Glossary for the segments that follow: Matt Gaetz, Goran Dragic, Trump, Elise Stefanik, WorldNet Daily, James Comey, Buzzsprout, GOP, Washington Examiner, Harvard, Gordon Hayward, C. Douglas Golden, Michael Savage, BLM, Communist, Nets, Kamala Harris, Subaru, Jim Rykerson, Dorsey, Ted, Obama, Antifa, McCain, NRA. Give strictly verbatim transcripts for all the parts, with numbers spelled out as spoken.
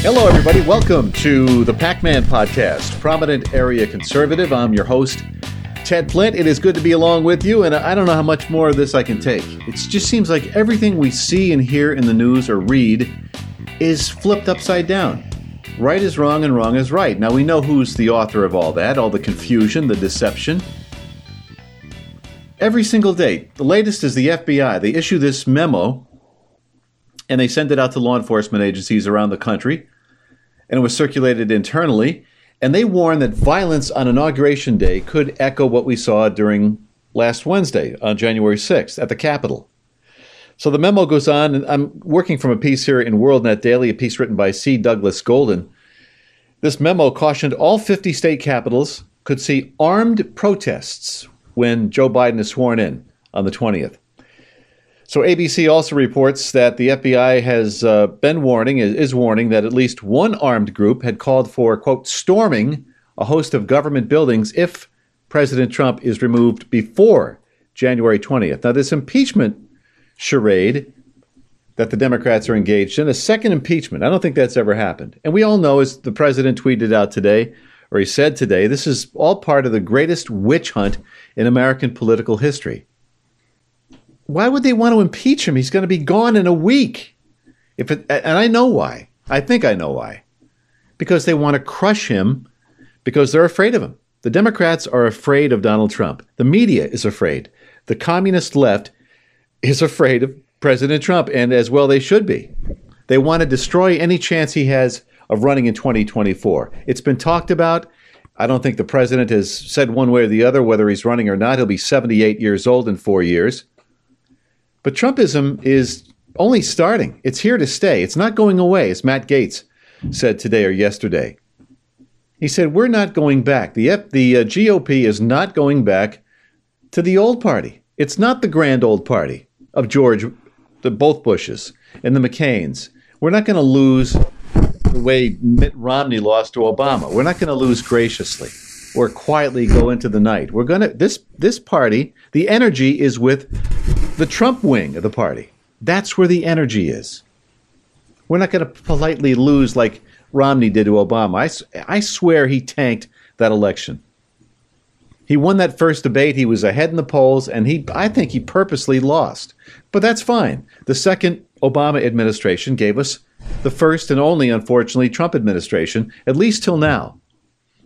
Hello, everybody. Welcome to the PacMan Podcast, Prominent Area Conservative. I'm your host, Ted Flint. It is good to be along with you, and I don't know how much more of this I can take. It just seems like everything we see and hear in the news or read is flipped upside down. Right is wrong and wrong is right. Now, we know who's the author of all that, all the confusion, the deception. Every single day. The latest is the F B I. They issue this memo, and they send it out to law enforcement agencies around the country, and it was circulated internally, and they warn that violence on Inauguration Day could echo what we saw during last Wednesday on January sixth at the Capitol. So the memo goes on, and I'm working from a piece here in WorldNet Daily, a piece written by C. Douglas Golden. This memo cautioned all fifty state capitals could see armed protests when Joe Biden is sworn in on the twentieth. So A B C also reports that the F B I has uh, been warning, is warning, that at least one armed group had called for, quote, storming a host of government buildings if President Trump is removed before January twentieth. Now, this impeachment charade that the Democrats are engaged in, a second impeachment, I don't think that's ever happened. And we all know, as the president tweeted out today, or he said today, this is all part of the greatest witch hunt in American political history. Why would they want to impeach him? He's going to be gone in a week. If it, and I know why. I think I know why. Because they want to crush him, because they're afraid of him. The Democrats are afraid of Donald Trump. The media is afraid. The communist left is afraid of President Trump, and as well they should be. They want to destroy any chance he has of running in twenty twenty-four. It's been talked about. I don't think the president has said one way or the other whether he's running or not. He'll be seventy-eight years old in four years. But Trumpism is only starting. It's here to stay. It's not going away, as Matt Gaetz said today or yesterday. He said, we're not going back. The F- the uh, G O P is not going back to the old party. It's not the grand old party of George, the both Bushes and the McCains. We're not going to lose the way Mitt Romney lost to Obama. We're not going to lose graciously or quietly go into the night. We're going to, this, this party, the energy is with the Trump wing of the party. That's where the energy is. We're not going to politely lose like Romney did to Obama. I, I swear he tanked that election. He won that first debate. He was ahead in the polls, and he I think he purposely lost. But that's fine. The second Obama administration gave us the first and only, unfortunately, Trump administration, at least till now.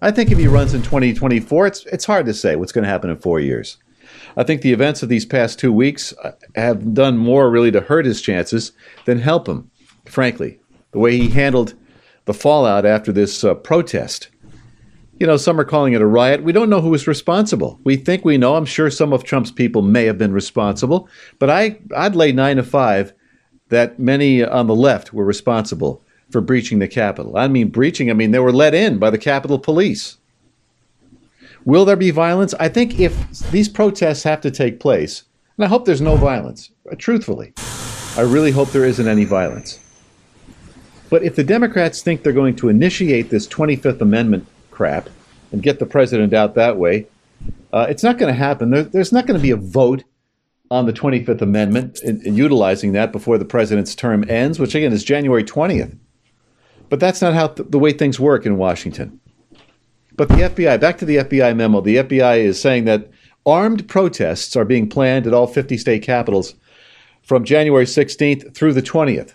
I think if he runs in twenty twenty-four, it's it's hard to say what's going to happen in four years. I think the events of these past two weeks have done more really to hurt his chances than help him, frankly, the way he handled the fallout after this uh, protest. You know, some are calling it a riot. We don't know who was responsible. We think we know. I'm sure some of Trump's people may have been responsible, but I, I'd lay nine to five that many on the left were responsible for breaching the Capitol. I mean, breaching, I mean, they were let in by the Capitol Police. Will there be violence? I think if these protests have to take place, and I hope there's no violence, truthfully, I really hope there isn't any violence. But if the Democrats think they're going to initiate this twenty-fifth Amendment crap and get the president out that way, uh, it's not going to happen. There, there's not going to be a vote on the twenty-fifth Amendment and, and utilizing that before the president's term ends, which again is January twentieth. But that's not how th- the way things work in Washington. But the F B I, back to the F B I memo, the F B I is saying that armed protests are being planned at all fifty state capitals from January sixteenth through the twentieth.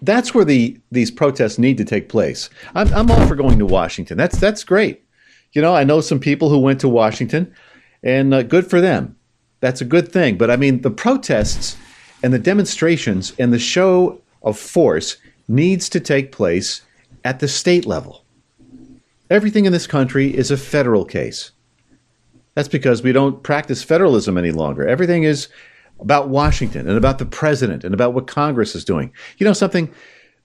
That's where the these protests need to take place. I'm, I'm all for going to Washington. That's that's great. You know, I know some people who went to Washington, and uh, good for them. That's a good thing. But, I mean, the protests and the demonstrations and the show of force needs to take place at the state level. Everything in this country is a federal case. That's because we don't practice federalism any longer. Everything is about Washington and about the president and about what Congress is doing. You know something?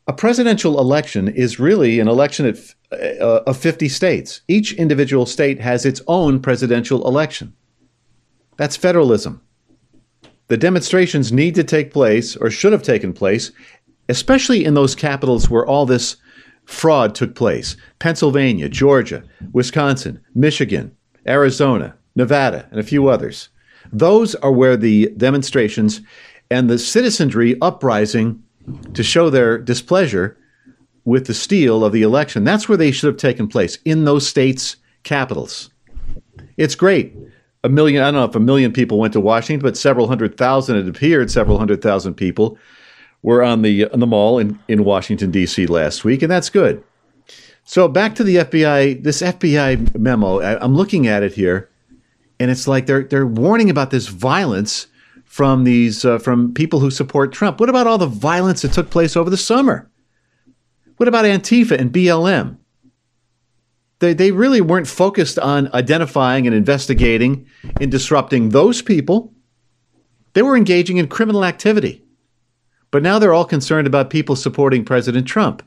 A presidential election is really an election of, uh, of fifty states. Each individual state has its own presidential election. That's federalism. The demonstrations need to take place, or should have taken place, especially in those capitals where all this fraud took place. Pennsylvania, Georgia, Wisconsin, Michigan, Arizona, Nevada, and a few others. Those are where the demonstrations and the citizenry uprising to show their displeasure with the steal of the election, that's where they should have taken place, in those states' capitals. It's great. A million, I don't know if a million people went to Washington, but several hundred thousand, it appeared, several hundred thousand people were on the on the mall in, in Washington, D C last week, and that's good. So back to the F B I, this F B I memo, I, I'm looking at it here, and it's like they're they're warning about this violence from these uh, from people who support Trump. What about all the violence that took place over the summer? What about Antifa and B L M? They they really weren't focused on identifying and investigating and disrupting those people. They were engaging in criminal activity. But now they're all concerned about people supporting President Trump.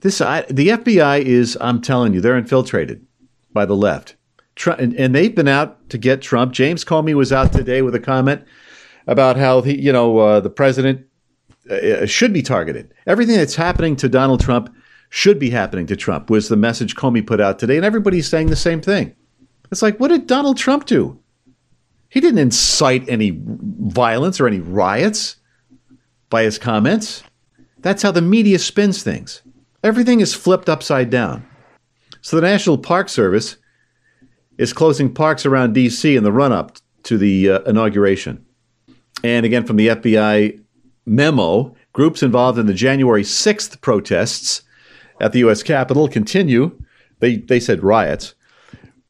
This I, the F B I is, I'm telling you, they're infiltrated by the left. Trump, and, and they've been out to get Trump. James Comey was out today with a comment about how he, you know, uh, the president uh, should be targeted. Everything that's happening to Donald Trump should be happening to Trump was the message Comey put out today, and everybody's saying the same thing. It's like, what did Donald Trump do? He didn't incite any violence or any riots by his comments. That's how the media spins things. Everything is flipped upside down. So the National Park Service is closing parks around D C in the run-up to the uh, inauguration. And again, from the F B I memo, groups involved in the January sixth protests at the U S Capitol continue, they, they said riots,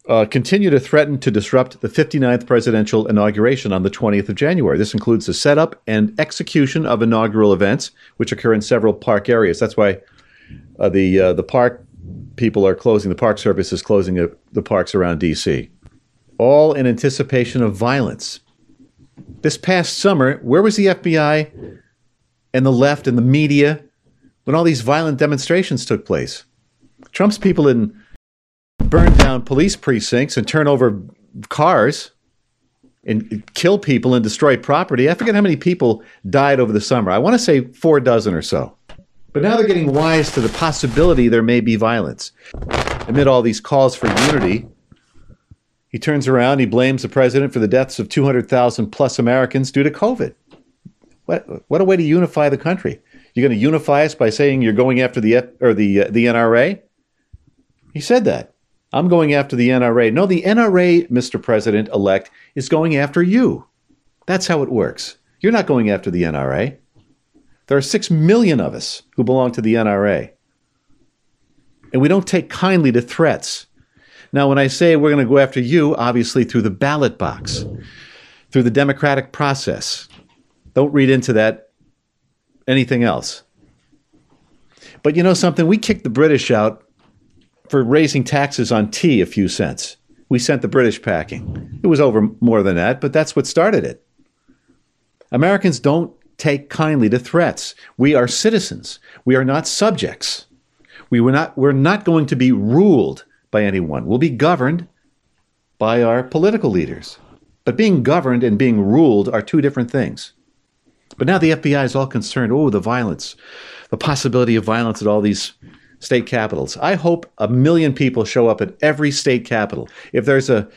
uh, continue to threaten to disrupt the fifty-ninth presidential inauguration on the twentieth of January. This includes the setup and execution of inaugural events, which occur in several park areas. That's why uh, the uh, the park people are closing, the Park Service is closing uh, the parks around D C, all in anticipation of violence. This past summer, where was the F B I and the left and the media when all these violent demonstrations took place? Trump's people didn't burn down police precincts and turn over cars and kill people and destroy property. I forget how many people died over the summer. I want to say four dozen or so. But now they're getting wise to the possibility there may be violence. Amid all these calls for unity, he turns around, he blames the president for the deaths of two hundred thousand plus Americans due to COVID. What, what a way to unify the country. You're going to unify us by saying you're going after the F, or the uh, the N R A? He said that. I'm going after the N R A. No, the N R A, Mister President-elect, is going after you. That's how it works. You're not going after the N R A. There are six million of us who belong to the N R A. And we don't take kindly to threats. Now, when I say we're going to go after you, obviously through the ballot box, through the democratic process. Don't read into that anything else. But you know something? We kicked the British out for raising taxes on tea a few cents. We sent the British packing. It was over more than that, but that's what started it. Americans don't take kindly to threats. We are citizens. We are not subjects. We were not, we're not going to be ruled by anyone. We'll be governed by our political leaders. But being governed and being ruled are two different things. But now the F B I is all concerned, oh, the violence, the possibility of violence at all these state capitals. I hope a million people show up at every state capital. If there's a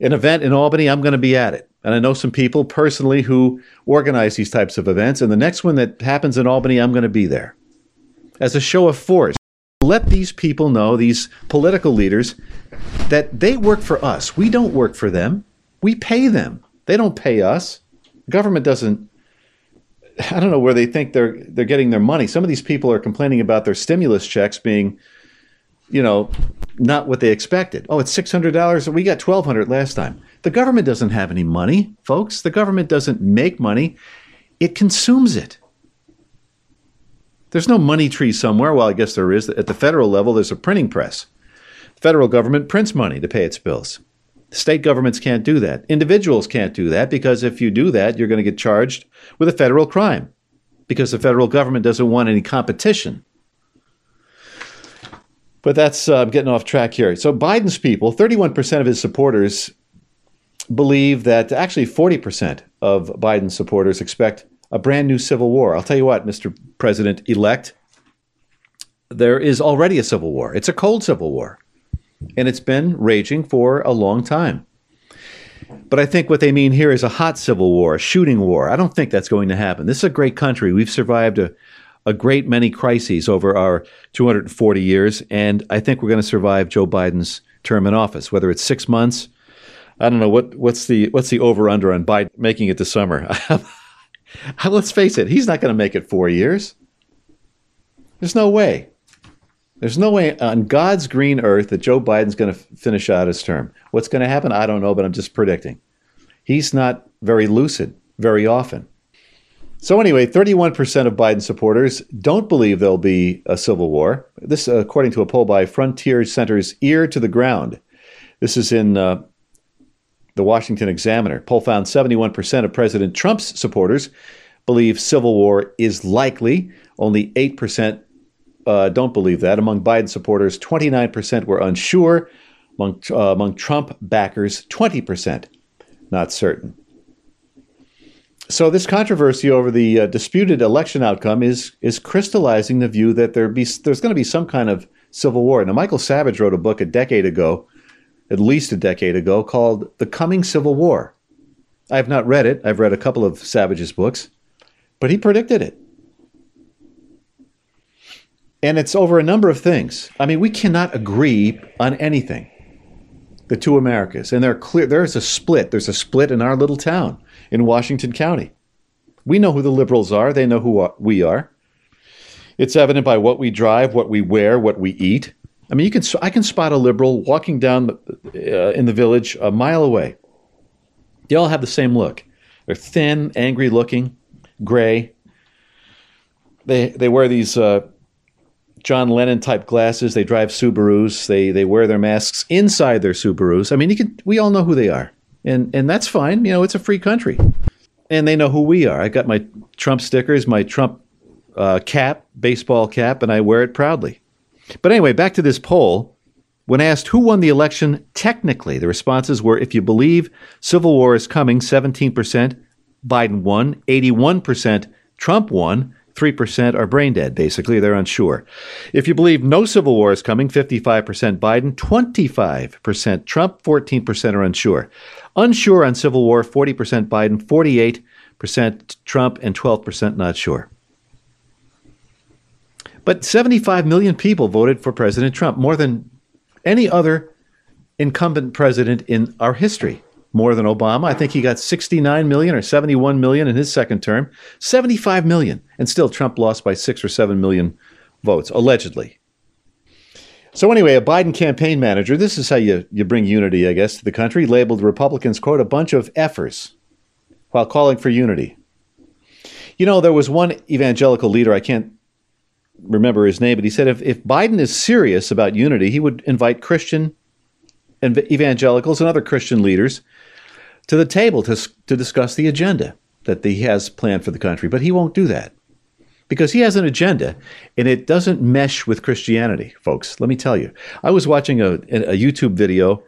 an event in Albany, I'm going to be at it. And I know some people personally who organize these types of events. And the next one that happens in Albany, I'm going to be there. As a show of force, let these people know, these political leaders, that they work for us. We don't work for them. We pay them. They don't pay us. Government doesn't. I don't know where they think they're they're getting their money. Some of these people are complaining about their stimulus checks being, you know, not what they expected. Oh, it's six hundred dollars and we got twelve hundred dollars last time. The government doesn't have any money, folks. The government doesn't make money. It consumes it. There's no money tree somewhere. Well, I guess there is. At the federal level, there's a printing press. The federal government prints money to pay its bills. State governments can't do that. Individuals can't do that, because if you do that, you're going to get charged with a federal crime, because the federal government doesn't want any competition. But that's uh, I'm getting off track here. So Biden's people, thirty-one percent of his supporters believe that, actually forty percent of Biden's supporters expect a brand new civil war. I'll tell you what, Mister President-elect, there is already a civil war. It's a cold civil war. And it's been raging for a long time. But I think what they mean here is a hot civil war, a shooting war. I don't think that's going to happen. This is a great country. We've survived a, a great many crises over our two hundred forty years, and I think we're going to survive Joe Biden's term in office, whether it's six months. I don't know. What, what's the what's the over-under on Biden making it to summer? Let's face it. He's not going to make it four years. There's no way. There's no way on God's green earth that Joe Biden's going to f- finish out his term. What's going to happen? I don't know, but I'm just predicting. He's not very lucid very often. So anyway, thirty-one percent of Biden supporters don't believe there'll be a civil war. This, uh, according to a poll by Frontier Center's Ear to the Ground. This is in uh, the Washington Examiner. Poll found seventy-one percent of President Trump's supporters believe civil war is likely. Only eight percent Uh, don't believe that. Among Biden supporters, twenty-nine percent were unsure. Among, uh, among Trump backers, twenty percent not certain. So this controversy over the uh, disputed election outcome is is crystallizing the view that there be there's going to be some kind of civil war. Now, Michael Savage wrote a book a decade ago, at least a decade ago, called The Coming Civil War. I have not read it. I've read a couple of Savage's books, but he predicted it. And it's over a number of things. I mean, we cannot agree on anything, the two Americas. And they're clear, there's a split. There's a split in our little town in Washington County. We know who the liberals are. They know who we are. It's evident by what we drive, what we wear, what we eat. I mean, you can I can spot a liberal walking down uh, in the village a mile away. They all have the same look. They're thin, angry looking, gray. They, they wear these... Uh, John Lennon-type glasses. They drive Subarus. They they wear their masks inside their Subarus. I mean, you can, we all know who they are, and and that's fine. You know, it's a free country, and they know who we are. I got my Trump stickers, my Trump uh, cap, baseball cap, and I wear it proudly. But anyway, back to this poll. When asked who won the election technically, the responses were, if you believe civil war is coming, seventeen percent Biden won, eighty-one percent Trump won, three percent are brain dead, basically. They're unsure. If you believe no civil war is coming, fifty-five percent Biden, twenty-five percent Trump, fourteen percent are unsure. Unsure on civil war, forty percent Biden, forty-eight percent Trump, and twelve percent not sure. But seventy-five million people voted for President Trump, more than any other incumbent president in our history. More than Obama. I think he got sixty-nine million or seventy-one million in his second term, seventy-five million. And still Trump lost by six or seven million votes, allegedly. So anyway, a Biden campaign manager, this is how you, you bring unity, I guess, to the country, labeled Republicans, quote, a bunch of effers while calling for unity. You know, there was one evangelical leader, I can't remember his name, but he said if, if Biden is serious about unity, he would invite Christian and evangelicals and other Christian leaders to the table to to discuss the agenda that he has planned for the country. But he won't do that because he has an agenda and it doesn't mesh with Christianity, folks. Let me tell you, I was watching a, a YouTube video.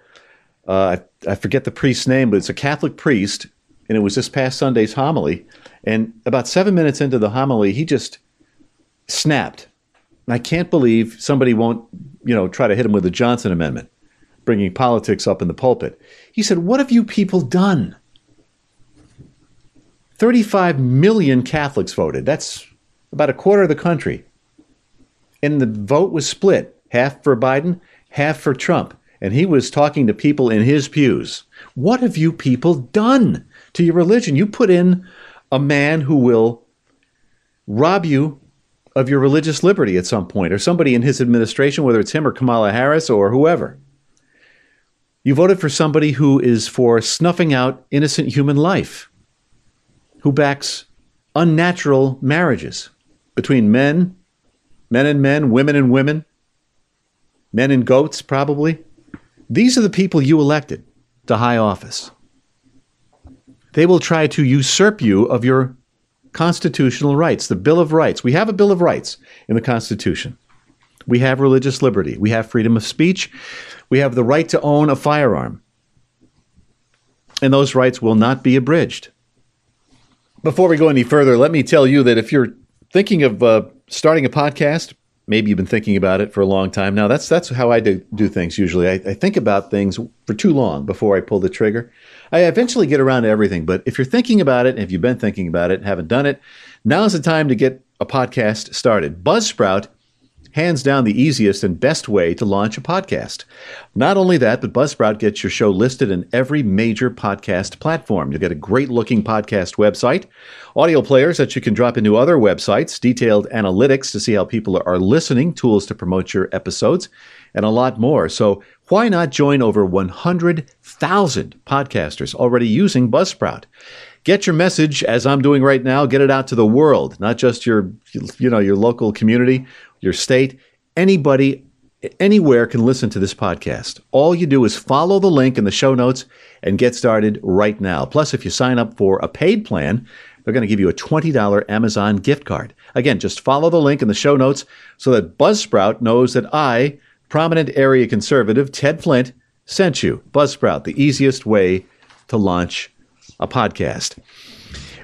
Uh, I, I forget the priest's name, but it's a Catholic priest. And it was this past Sunday's homily. And about seven minutes into the homily, he just snapped. And I can't believe somebody won't, you know, try to hit him with the Johnson Amendment, bringing politics up in the pulpit. He said, what have you people done? thirty-five million Catholics voted. That's about a quarter of the country. And the vote was split, half for Biden, half for Trump. And he was talking to people in his pews. What have you people done to your religion? You put in a man who will rob you of your religious liberty at some point, or somebody in his administration, whether it's him or Kamala Harris or whoever. You voted for somebody who is for snuffing out innocent human life, who backs unnatural marriages between men, men and men, women and women, men and goats, probably. These are the people you elected to high office. They will try to usurp you of your constitutional rights, the Bill of Rights. We have a Bill of Rights in the Constitution. We have religious liberty. We have freedom of speech. We have the right to own a firearm. And those rights will not be abridged. Before we go any further, let me tell you that if you're thinking of uh, starting a podcast, Maybe you've been thinking about it for a long time. Now, that's that's how I do, do things usually. I, I think about things for too long before I pull the trigger. I eventually get around to everything. But if you're thinking about it, if you've been thinking about it, haven't done it, now's the time to get a podcast started. Buzzsprout, hands down the easiest and best way to launch a podcast. Not only that, but Buzzsprout gets your show listed in every major podcast platform. You'll get a great-looking podcast website, audio players that you can drop into other websites, detailed analytics to see how people are listening, tools to promote your episodes, and a lot more. So why not join over one hundred thousand podcasters already using Buzzsprout? Get your message, as I'm doing right now, get it out to the world, not just your, you know, your local community, your state. Anybody, anywhere can listen to this podcast. All you do is follow the link in the show notes and get started right now. Plus, if you sign up for a paid plan, they're going to give you a twenty dollars Amazon gift card. Again, just follow the link in the show notes so that Buzzsprout knows that I, prominent area conservative Ted Flint, sent you. Buzzsprout, the easiest way to launch a podcast.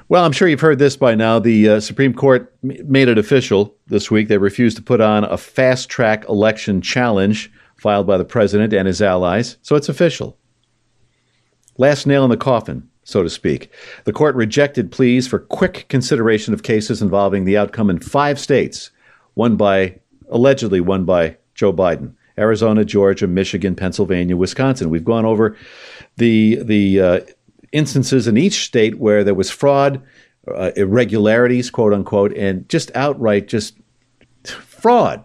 Well, I'm sure you've heard this by now. The uh, Supreme Court m- made it official this week. They refused to put on a fast-track election challenge filed by the president and his allies. So it's official. Last nail in the coffin, so to speak. The court rejected pleas for quick consideration of cases involving the outcome in five states, won by, allegedly won by Joe Biden. Arizona, Georgia, Michigan, Pennsylvania, Wisconsin. We've gone over the the uh, instances in each state where there was fraud, uh, irregularities, quote unquote, and just outright just fraud,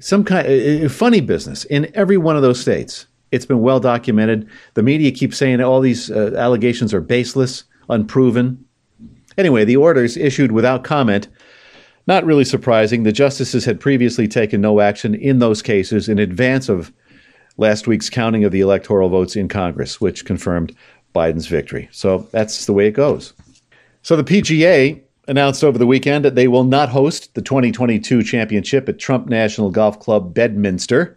some kind of funny business in every one of those states. It's been well documented. The media keeps saying all these uh, allegations are baseless, unproven. Anyway, the orders issued without comment. Not really surprising. The justices had previously taken no action in those cases in advance of last week's counting of the electoral votes in Congress, which confirmed Biden's victory. So that's the way it goes. So the P G A announced over the weekend that they will not host the twenty twenty-two championship at Trump National Golf Club, Bedminster.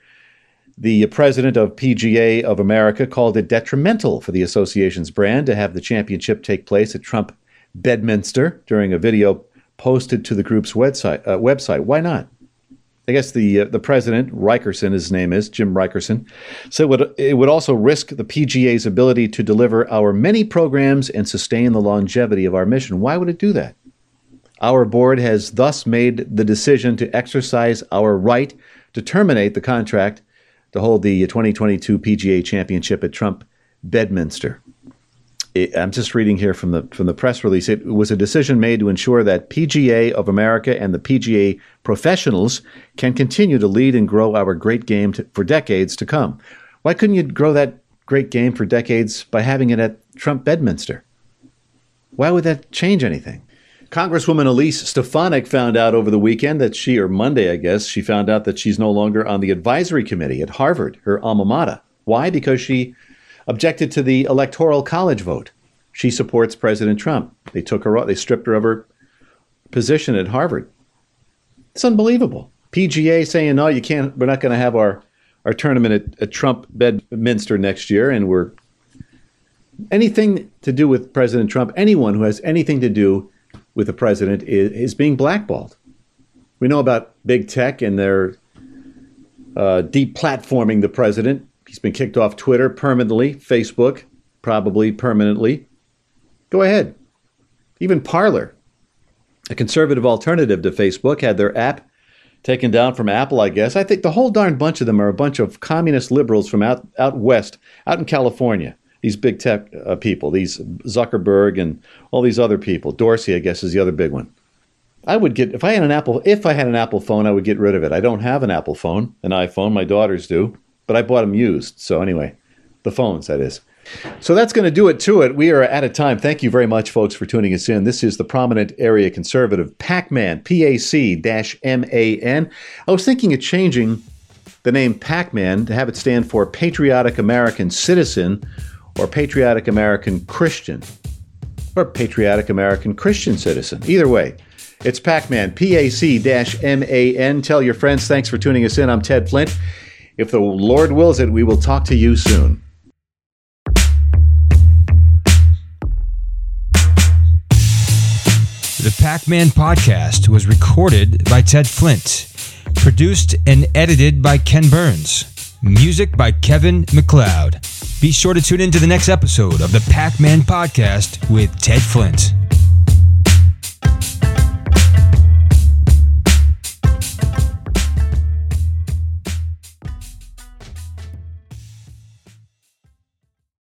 The president of P G A of America called it detrimental for the association's brand to have the championship take place at Trump Bedminster during a video posted to the group's website. Uh, website. Why not? I guess the uh, the president, Rykerson, his name is, Jim Rykerson, said it would, it would also risk the P G A's ability to deliver our many programs and sustain the longevity of our mission. Why would it do that? Our board has thus made the decision to exercise our right to terminate the contract to hold the twenty twenty-two P G A Championship at Trump Bedminster. I'm just reading here from the from the press release. It was a decision made to ensure that P G A of America and the P G A professionals can continue to lead and grow our great game to, for decades to come. Why couldn't you grow that great game for decades by having it at Trump Bedminster? Why would that change anything? Congresswoman Elise Stefanik found out over the weekend that she, or Monday, I guess, she found out that she's no longer on the advisory committee at Harvard, her alma mater. Why? Because she objected to the Electoral College vote. She supports President Trump. They took her out. They stripped her of her position at Harvard. It's unbelievable. P G A saying, no, you can't. We're not going to have our, our tournament at, at Trump Bedminster next year. And we're anything to do with President Trump. Anyone who has anything to do with the president is, is being blackballed. We know about big tech and their uh, deplatforming the president. He's been kicked off Twitter permanently, Facebook probably permanently. Go ahead. Even Parler, a conservative alternative to Facebook, had their app taken down from Apple, I guess. I think the whole darn bunch of them are a bunch of communist liberals from out, out west, out in California. These big tech uh, people, these Zuckerberg and all these other people. Dorsey, I guess, is the other big one. I would get, if I had an Apple, if I had an Apple phone, I would get rid of it. I don't have an Apple phone, an iPhone. My daughters do. But I bought them used. So anyway, the phones, that is. So that's going to do it to it. We are out of time. Thank you very much, folks, for tuning us in. This is the prominent area conservative, PacMan, P A C M A N. I was thinking of changing the name PacMan to have it stand for Patriotic American Citizen or Patriotic American Christian or Patriotic American Christian Citizen. Either way, it's PacMan, P A C M A N. Tell your friends. Thanks for tuning us in. I'm Ted Flint. If the Lord wills it, we will talk to you soon. The PacMan Podcast was recorded by Ted Flint. Produced and edited by Ken Burns. Music by Kevin McLeod. Be sure to tune in to the next episode of the PacMan Podcast with Ted Flint.